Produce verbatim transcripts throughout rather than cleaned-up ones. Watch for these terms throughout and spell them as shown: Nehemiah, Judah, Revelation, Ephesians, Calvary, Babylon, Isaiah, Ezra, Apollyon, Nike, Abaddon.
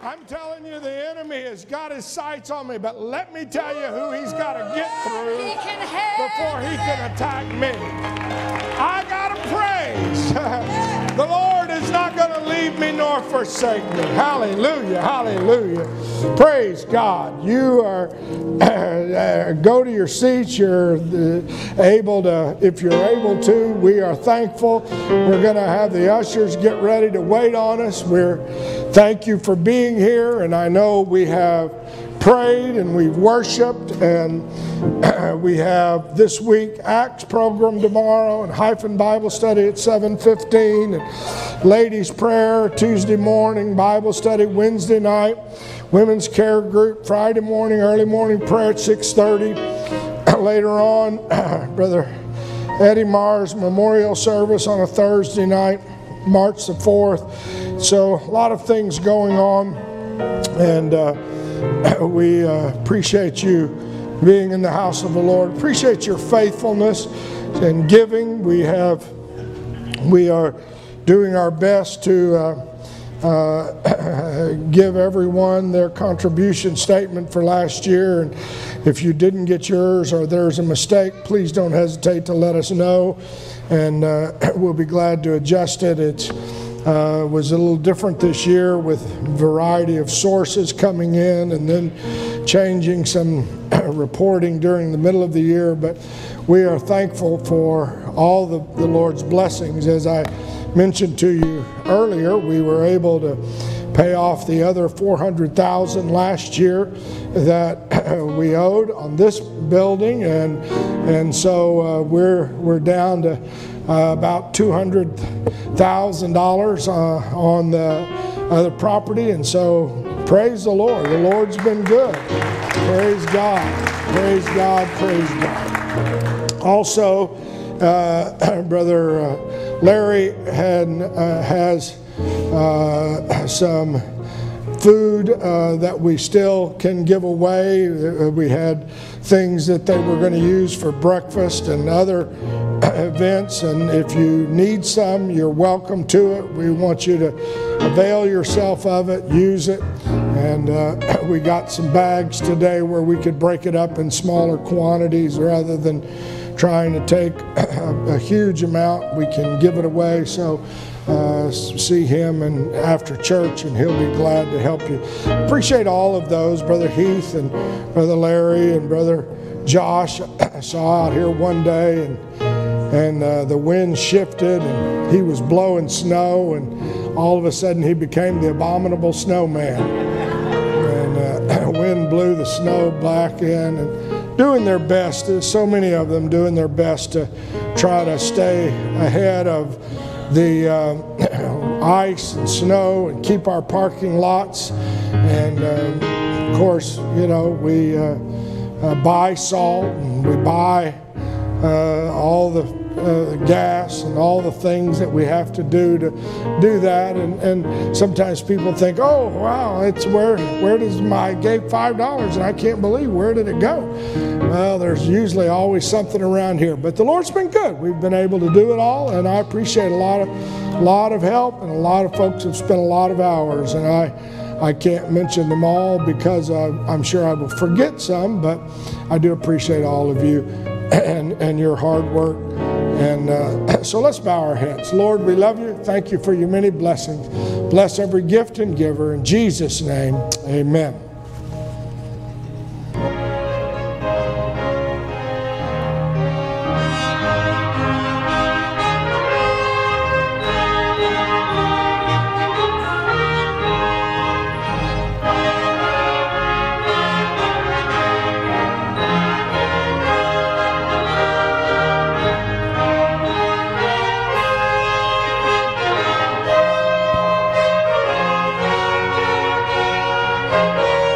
I'm telling you, the enemy has got his sights on me, but let me tell you who he's got to get through he before he can attack me. I got to praise. The Lord is not going to leave me nor forsake me. Hallelujah, hallelujah. Praise God. You are, uh, uh, go to your seats. You're uh, able to, if you're able to, we are thankful. We're going to have the ushers get ready to wait on us. We're thank you for being here, and I know we have prayed and we've worshiped, and we have this week Acts program tomorrow, and hyphen Bible study at seven fifteen, and ladies prayer Tuesday morning, Bible study Wednesday night, women's care group Friday morning, early morning prayer at six thirty. Later on, Brother Eddie Marr's memorial service on a Thursday night, March the fourth. So a lot of things going on, and uh, we uh, appreciate you being in the house of the Lord. Appreciate your faithfulness and giving. We have, we are doing our best to uh, uh, give everyone their contribution statement for last year. And if you didn't get yours or there's a mistake, please don't hesitate to let us know. And uh, we'll be glad to adjust it. It uh, was a little different this year with a variety of sources coming in and then changing some reporting during the middle of the year. But we are thankful for all the, the Lord's blessings. As I mentioned to you earlier, we were able to pay off the other four hundred thousand dollars last year that we owed on this building, and and so uh, we're we're down to uh, about two hundred thousand dollars uh, on the other property, and so praise the Lord. The Lord's been good. Praise God. Praise God. Praise God. Also, uh, Brother uh, Larry had uh, has. Uh, some food uh, that we still can give away. We had things that they were going to use for breakfast and other events, and if you need some, you're welcome to it. We want you to avail yourself of it, use it, and uh, we got some bags today where we could break it up in smaller quantities rather than trying to take a, a huge amount. We can give it away, so Uh, see him and after church, and he'll be glad to help you. Appreciate all of those, Brother Heath and Brother Larry and Brother Josh. I saw out here one day, and and uh, the wind shifted, and he was blowing snow, and all of a sudden he became the abominable snowman. And uh, wind blew the snow back in, and doing their best. There's so many of them doing their best to try to stay ahead of the uh, ice and snow and keep our parking lots. And uh, of course, you know, we uh, uh, buy salt, and we buy uh, all the uh, gas and all the things that we have to do to do that. And, and sometimes people think, oh wow, it's where where does my, I gave five dollars and I can't believe where did it go. Well, there's usually always something around here, but the Lord's been good. We've been able to do it all, and I appreciate a lot of a lot of help, and a lot of folks have spent a lot of hours, and I I can't mention them all because I, I'm sure I will forget some, but I do appreciate all of you and and your hard work. And uh, so let's bow our heads. Lord, we love you. Thank you for your many blessings. Bless every gift and giver. In Jesus' name, amen. Thank you.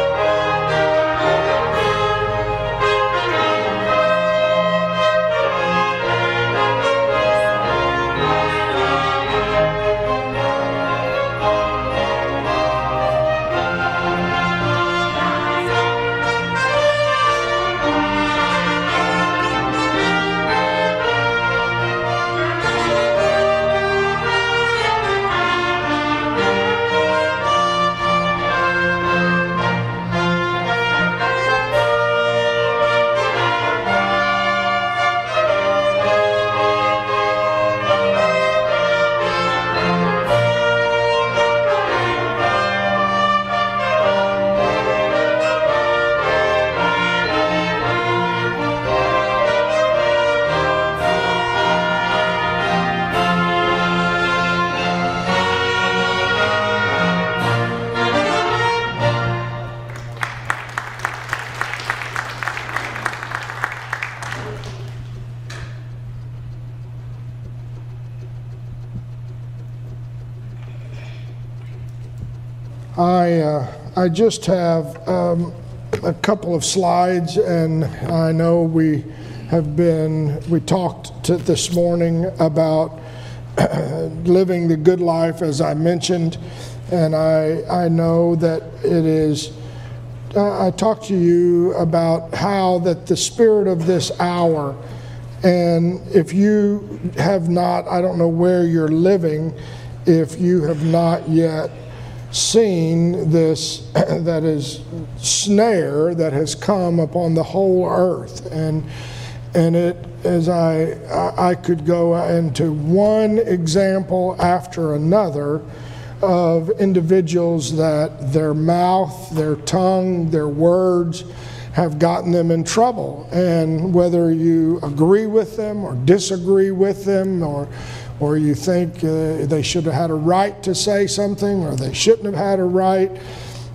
I, uh, I just have um, a couple of slides, and I know we have been, we talked to this morning about living the good life, as I mentioned, and I, I know that it is, I talked to you about how that the spirit of this hour, and if you have not, I don't know where you're living, if you have not yet seen this, that is, snare that has come upon the whole earth. And and it, as I, I could go into one example after another of individuals that their mouth, their tongue, their words have gotten them in trouble. And whether you agree with them or disagree with them, or or you think uh, they should have had a right to say something, or they shouldn't have had a right,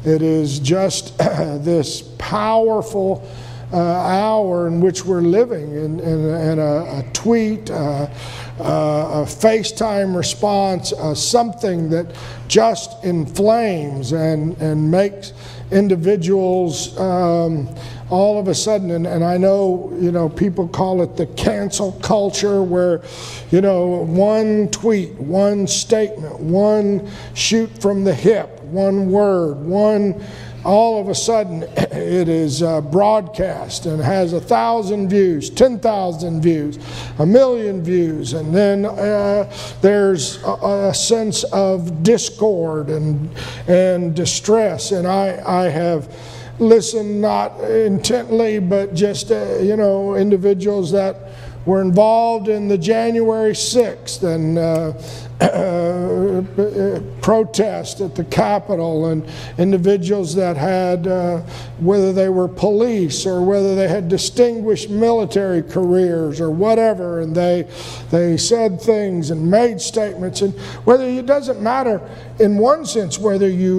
it is just this powerful uh, hour in which we're living. And, and, and a, a tweet, uh, Uh, a FaceTime response, uh, something that just inflames and, and makes individuals um, all of a sudden, and, and I know, you know, people call it the cancel culture, where, you know, one tweet, one statement, one shoot from the hip, one word, one, all of a sudden it is uh, broadcast and has a thousand views, ten thousand views, a million views, and then uh, there's a, a sense of discord and and distress. And I, I have listened, not intently, but just, uh, you know, individuals that were involved in the January sixth and uh, Uh, protest at the Capitol, and individuals that had, uh, whether they were police or whether they had distinguished military careers or whatever, and they they said things and made statements. And whether, it doesn't matter in one sense whether you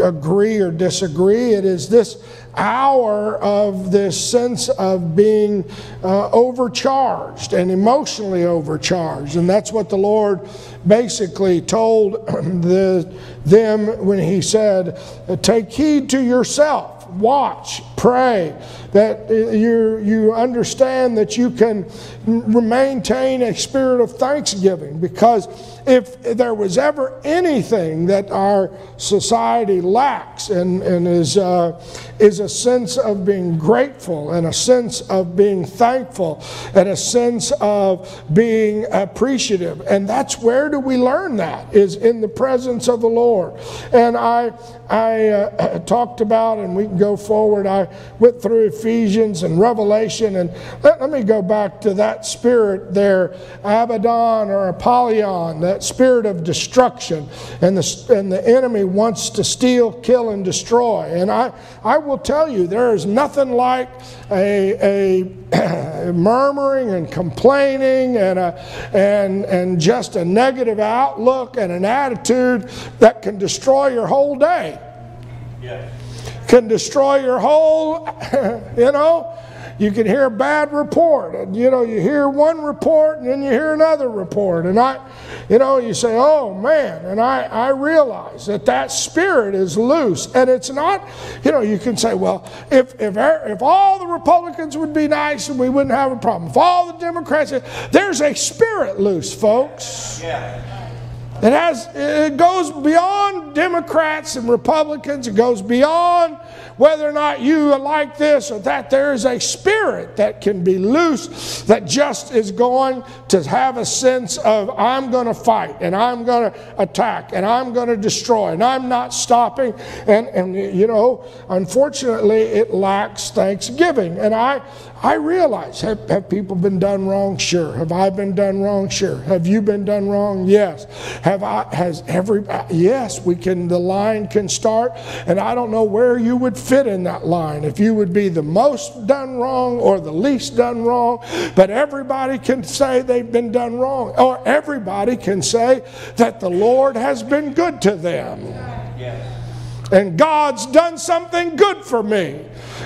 agree or disagree, it is this hour of this sense of being uh, overcharged and emotionally overcharged. And that's what the Lord basically told the, them when he said, take heed to yourself, watch, pray, that you you understand that you can maintain a spirit of thanksgiving. Because if there was ever anything that our society lacks, and, and is, uh, is a sense of being grateful, and a sense of being thankful, and a sense of being appreciative. And that's, where do we learn that? Is in the presence of the Lord. And I, I uh, talked about, and we can go forward, I went through Ephesians and Revelation, and let, let me go back to that spirit there, Abaddon or Apollyon, that spirit of destruction, and the, and the enemy wants to steal, kill, and destroy. And I, I will tell you, there is nothing like a, a murmuring and complaining and, a, and, and just a negative outlook and an attitude that can destroy your whole day. Yeah. Can destroy your whole, you know, you can hear a bad report, and you know, you hear one report and then you hear another report, and I, you know, you say, oh man, and I, I realize that that spirit is loose. And it's not, you know, you can say, well, if, if, if all the Republicans would be nice and we wouldn't have a problem, if all the Democrats, there's a spirit loose, folks. Yeah. It has, it goes beyond Democrats and Republicans. It goes beyond whether or not you like this or that. There is a spirit that can be loose that just is going to have a sense of, I'm going to fight, and I'm going to attack, and I'm going to destroy, and I'm not stopping. And, and you know, unfortunately, it lacks thanksgiving. And I, I realize, have, have people been done wrong? Sure. Have I been done wrong? Sure. Have you been done wrong? Yes. Have I, has everybody, yes, we can, the line can start, and I don't know where you would fit in that line, if you would be the most done wrong or the least done wrong, but everybody can say they've been done wrong, or everybody can say that the Lord has been good to them. Yes. And God's done something good for me,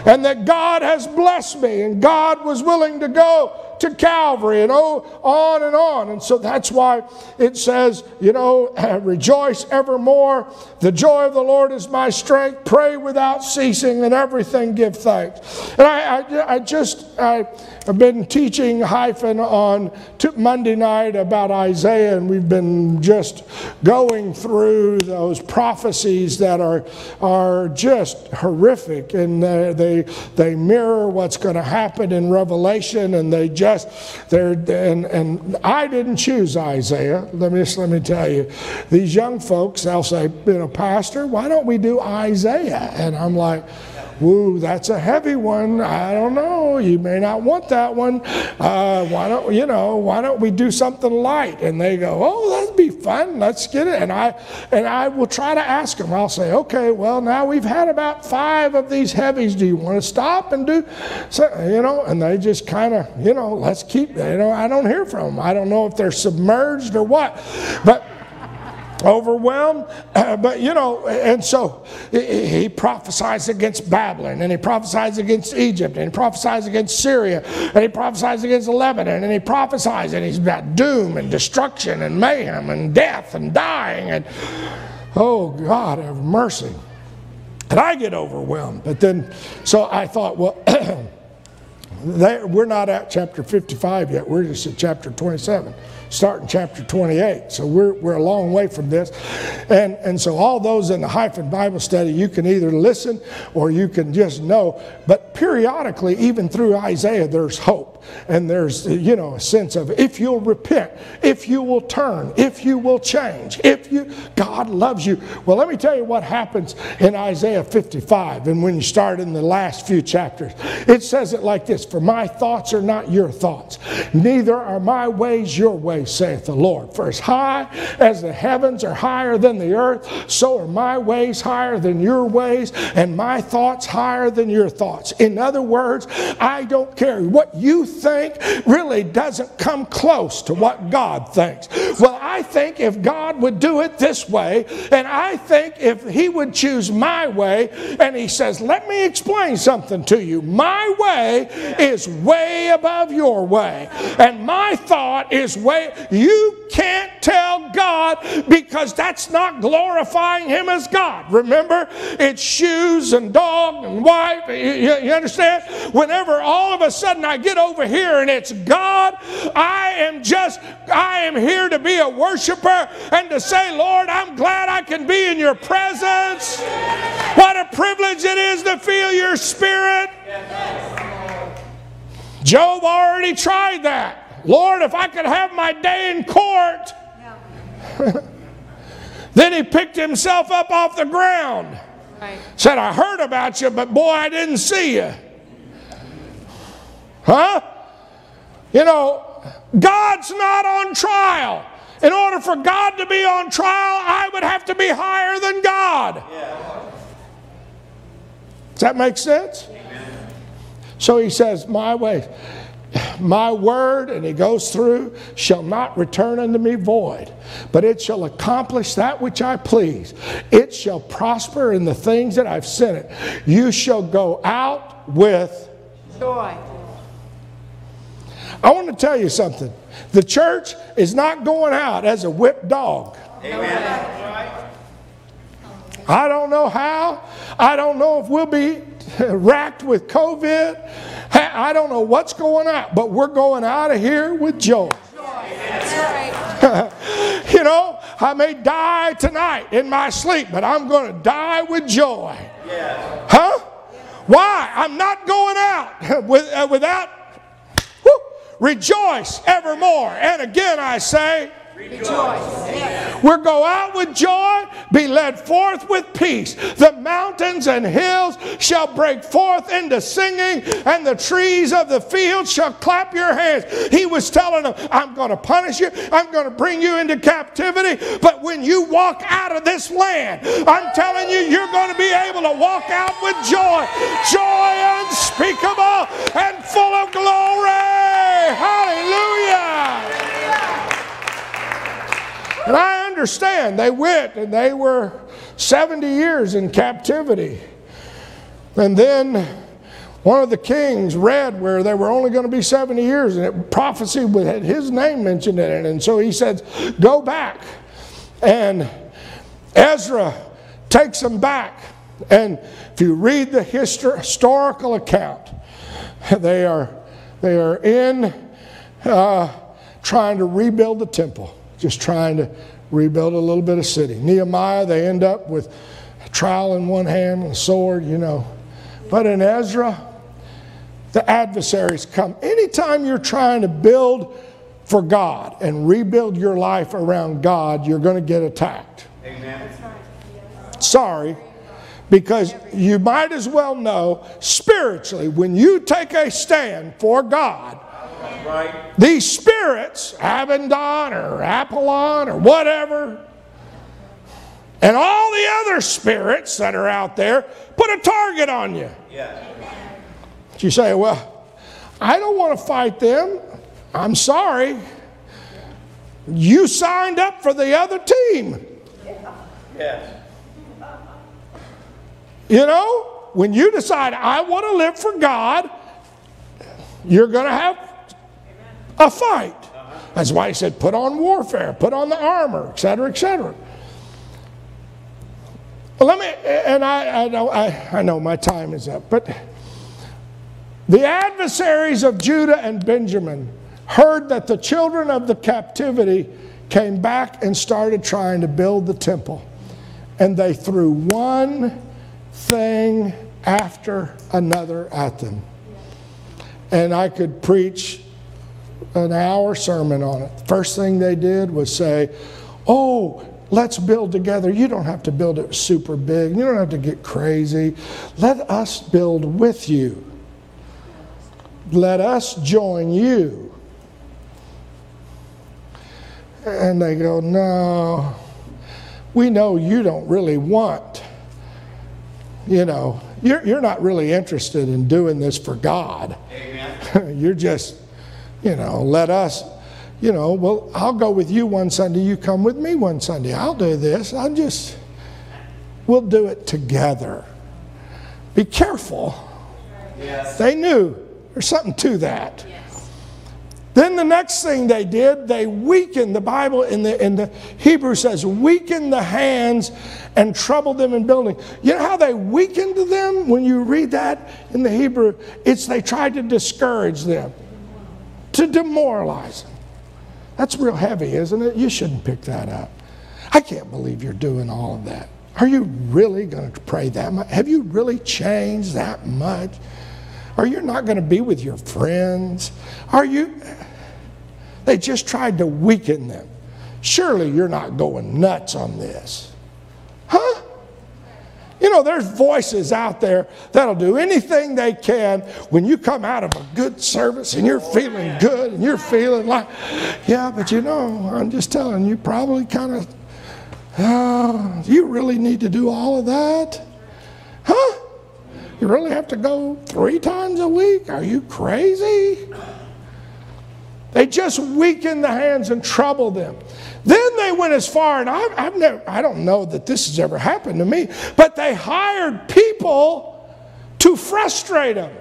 and that God has blessed me, and God was willing to go up to Calvary, and oh, on and on. And so that's why it says, you know, rejoice evermore. The joy of the Lord is my strength. Pray without ceasing, and everything give thanks. And I, I, I just, I, I've been teaching hyphen on t- Monday night about Isaiah, and we've been just going through those prophecies that are are just horrific, and they they, they mirror what's going to happen in Revelation, and they just they're and and I didn't choose Isaiah. Let me just, let me tell you, these young folks, they'll say, you know, Pastor, why don't we do Isaiah? And I'm like, woo, that's a heavy one. I don't know. You may not want that one. Uh, why don't you know? Why don't we do something light? And they go, oh, that'd be fun. Let's get it. And I and I will try to ask them. I'll say, okay, well, now we've had about five of these heavies. Do you want to stop and do, so, you know? And they just kind of, you know, let's keep. You know, I don't hear from them. I don't know if they're submerged or what, but. Overwhelmed, uh, but you know, and so he, he prophesies against Babylon, and he prophesies against Egypt, and he prophesies against Syria, and he prophesies against Lebanon, and he prophesies, and he's about doom and destruction and mayhem and death and dying, and oh God, have mercy. And I get overwhelmed, but then, so I thought, well, they, we're not at chapter fifty-five yet, we're just at chapter twenty-seven. Starting chapter twenty-eight, so we're we're a long way from this, and and so all those in the hyphen Bible study, you can either listen or you can just know. But periodically, even through Isaiah, there's hope, and there's, you know, a sense of if you'll repent, if you will turn, if you will change, if you God loves you. Well, let me tell you what happens in Isaiah fifty-five, and when you start in the last few chapters, it says it like this: "For my thoughts are not your thoughts, neither are my ways your ways," saith the Lord. "For as high as the heavens are higher than the earth, so are my ways higher than your ways, and my thoughts higher than your thoughts." In other words, I don't care. What you think really doesn't come close to what God thinks. Well, I think if God would do it this way, and I think if he would choose my way, and he says, let me explain something to you. My way is way above your way, and my thought is way. You can't tell God, because that's not glorifying him as God. Remember, it's shoes and dog and wife. You, you understand? Whenever all of a sudden I get over here and it's God, I am just, I am here to be a worshiper and to say, Lord, I'm glad I can be in your presence. What a privilege it is to feel your spirit. Job already tried that. Lord, if I could have my day in court. Yeah. Then he picked himself up off the ground. Right. Said, I heard about you, but boy, I didn't see you. Huh? You know, God's not on trial. In order for God to be on trial, I would have to be higher than God. Yeah. Does that make sense? Yeah. So he says, my way. My word, and he goes through, shall not return unto me void, but it shall accomplish that which I please. It shall prosper in the things that I've sent it. You shall go out with joy. I want to tell you something. The church is not going out as a whipped dog. Amen. I don't know how. I don't know if we'll be racked with COVID. I don't know what's going on, but we're going out of here with joy. You know, I may die tonight in my sleep, but I'm going to die with joy. Huh? Why? I'm not going out with, uh, without whoo, rejoice evermore. And again I say, rejoice. Amen. We'll go out with joy, be led forth with peace. The mountains and hills shall break forth into singing, and the trees of the field shall clap your hands. He was telling them, I'm going to punish you. I'm going to bring you into captivity. But when you walk out of this land, I'm telling you, you're going to be able to walk out with joy. Joy unspeakable and full of glory. Hallelujah. And I understand they went and they were seventy years in captivity. And then One of the kings read where they were only going to be seventy years, and it prophecy had his name mentioned in it. And so he said, go back. And Ezra takes them back. And if you read the histor- historical account, they are, they are in uh, trying to rebuild the temple, just trying to rebuild a little bit of city. Nehemiah, they end up with a trowel in one hand and a sword, you know. But in Ezra, the adversaries come. Anytime you're trying to build for God and rebuild your life around God, you're going to get attacked. Amen. Sorry, because you might as well know spiritually, when you take a stand for God, right, these spirits, Abaddon or Apollyon or whatever, and all the other spirits that are out there, put a target on you. Yeah. You say, well, I don't want to fight them. I'm sorry. You signed up for the other team. Yeah. You know, when you decide, I want to live for God, you're going to have a fight. That's why he said, put on warfare, put on the armor, et cetera, et cetera. Well, let me, and I, I know, I, I know my time is up, but the adversaries of Judah and Benjamin heard that the children of the captivity came back and started trying to build the temple, and they threw one thing after another at them. And I could preach an hour sermon on it. The first thing they did was say, oh, let's build together. You don't have to build it super big. You don't have to get crazy. Let us build with you. Let us join you. And they go, no, we know you don't really want, you know, you're, you're not really interested in doing this for God. Amen. You're just, you know, let us, you know, well, I'll go with you one Sunday. You come with me one Sunday. I'll do this. I'll just, we'll do it together. Be careful. Yes. They knew there's something to that. Yes. Then the next thing they did, they weakened, the Bible in the, in the Hebrew says, weakened the hands and troubled them in building. You know how they weakened them? When you read that in the Hebrew, it's they tried to discourage them, to demoralize them. That's real heavy, isn't it? You shouldn't pick that up. I can't believe you're doing all of that. Are you really going to pray that much? Have you really changed that much? Are you not going to be with your friends? Are you? They just tried to weaken them. Surely you're not going nuts on this. Huh? You know, there's voices out there that'll do anything they can when you come out of a good service and you're feeling good and you're feeling like, yeah, but you know, I'm just telling you, probably kind of, uh, you really need to do all of that? Huh? You really have to go three times a week? Are you crazy? They just weaken the hands and trouble them. Then they went as far, and I've, I've never, I don't know that this has ever happened to me, but they hired people to frustrate them.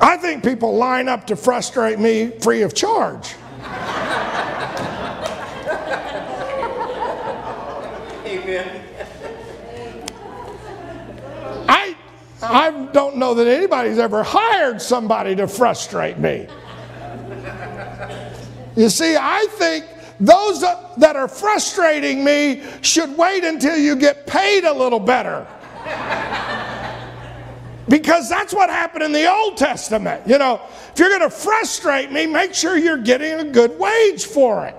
I think people line up to frustrate me free of charge. Amen. I, I don't know that anybody's ever hired somebody to frustrate me. You see, I think those that are frustrating me should wait until you get paid a little better. Because that's what happened in the Old Testament. You know, if you're going to frustrate me, make sure you're getting a good wage for it.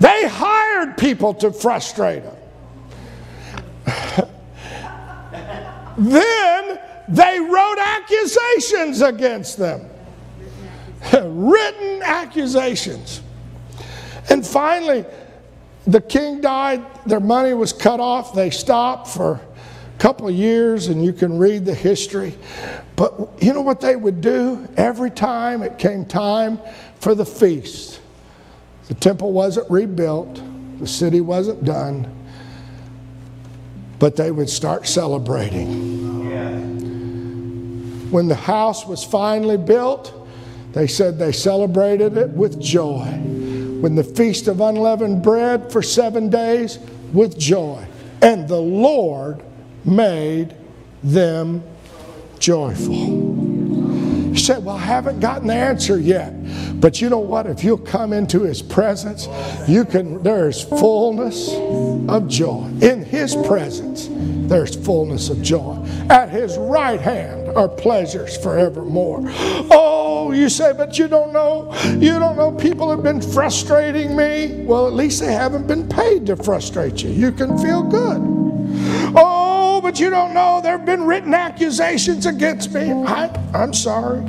They hired people to frustrate them. Then they wrote accusations against them. Written accusations. And finally, the king died. Their money was cut off. They stopped for a couple of years, and you can read the history. But you know what they would do? Every time it came time for the feast, the temple wasn't rebuilt, the city wasn't done, but they would start celebrating. Yeah. When the house was finally built, they said they celebrated it with joy. When the Feast of Unleavened Bread for seven days, with joy. And the Lord made them joyful. You say, well, I haven't gotten the answer yet. But you know what? If you'll come into His presence, you can. There's fullness of joy. In His presence, there's fullness of joy. At His right hand are pleasures forevermore. Oh, you say, but you don't know. You don't know. People have been frustrating me. Well, at least they haven't been paid to frustrate you. You can feel good. Oh, but you don't know. There have been written accusations against me. I, I'm sorry.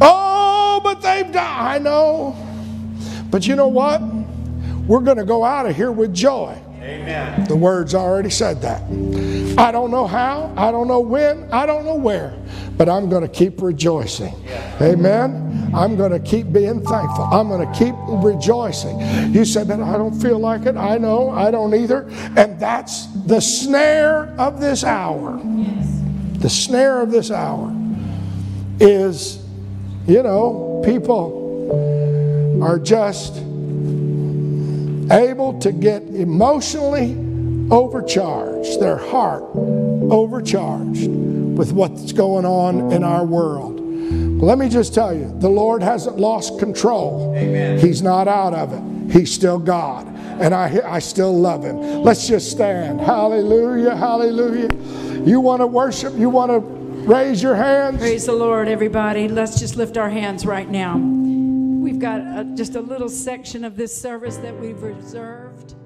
Oh, but they've died. I know. But you know what? We're going to go out of here with joy. Amen. The word's already said that. I don't know how, I don't know when, I don't know where, but I'm going to keep rejoicing. Yeah. Amen? I'm going to keep being thankful. I'm going to keep rejoicing. You said that I don't feel like it. I know, I don't either. And that's the snare of this hour. Yes. The snare of this hour is, you know, people are just able to get emotionally overcharged, their heart overcharged with what's going on in our world. But let me just tell you, the Lord hasn't lost control. Amen. He's not out of it. He's still God. And I, I still love Him. Let's just stand. Hallelujah, hallelujah. You want to worship? You want to raise your hands? Praise the Lord, everybody. Let's just lift our hands right now. We've got a, just a little section of this service that we've reserved.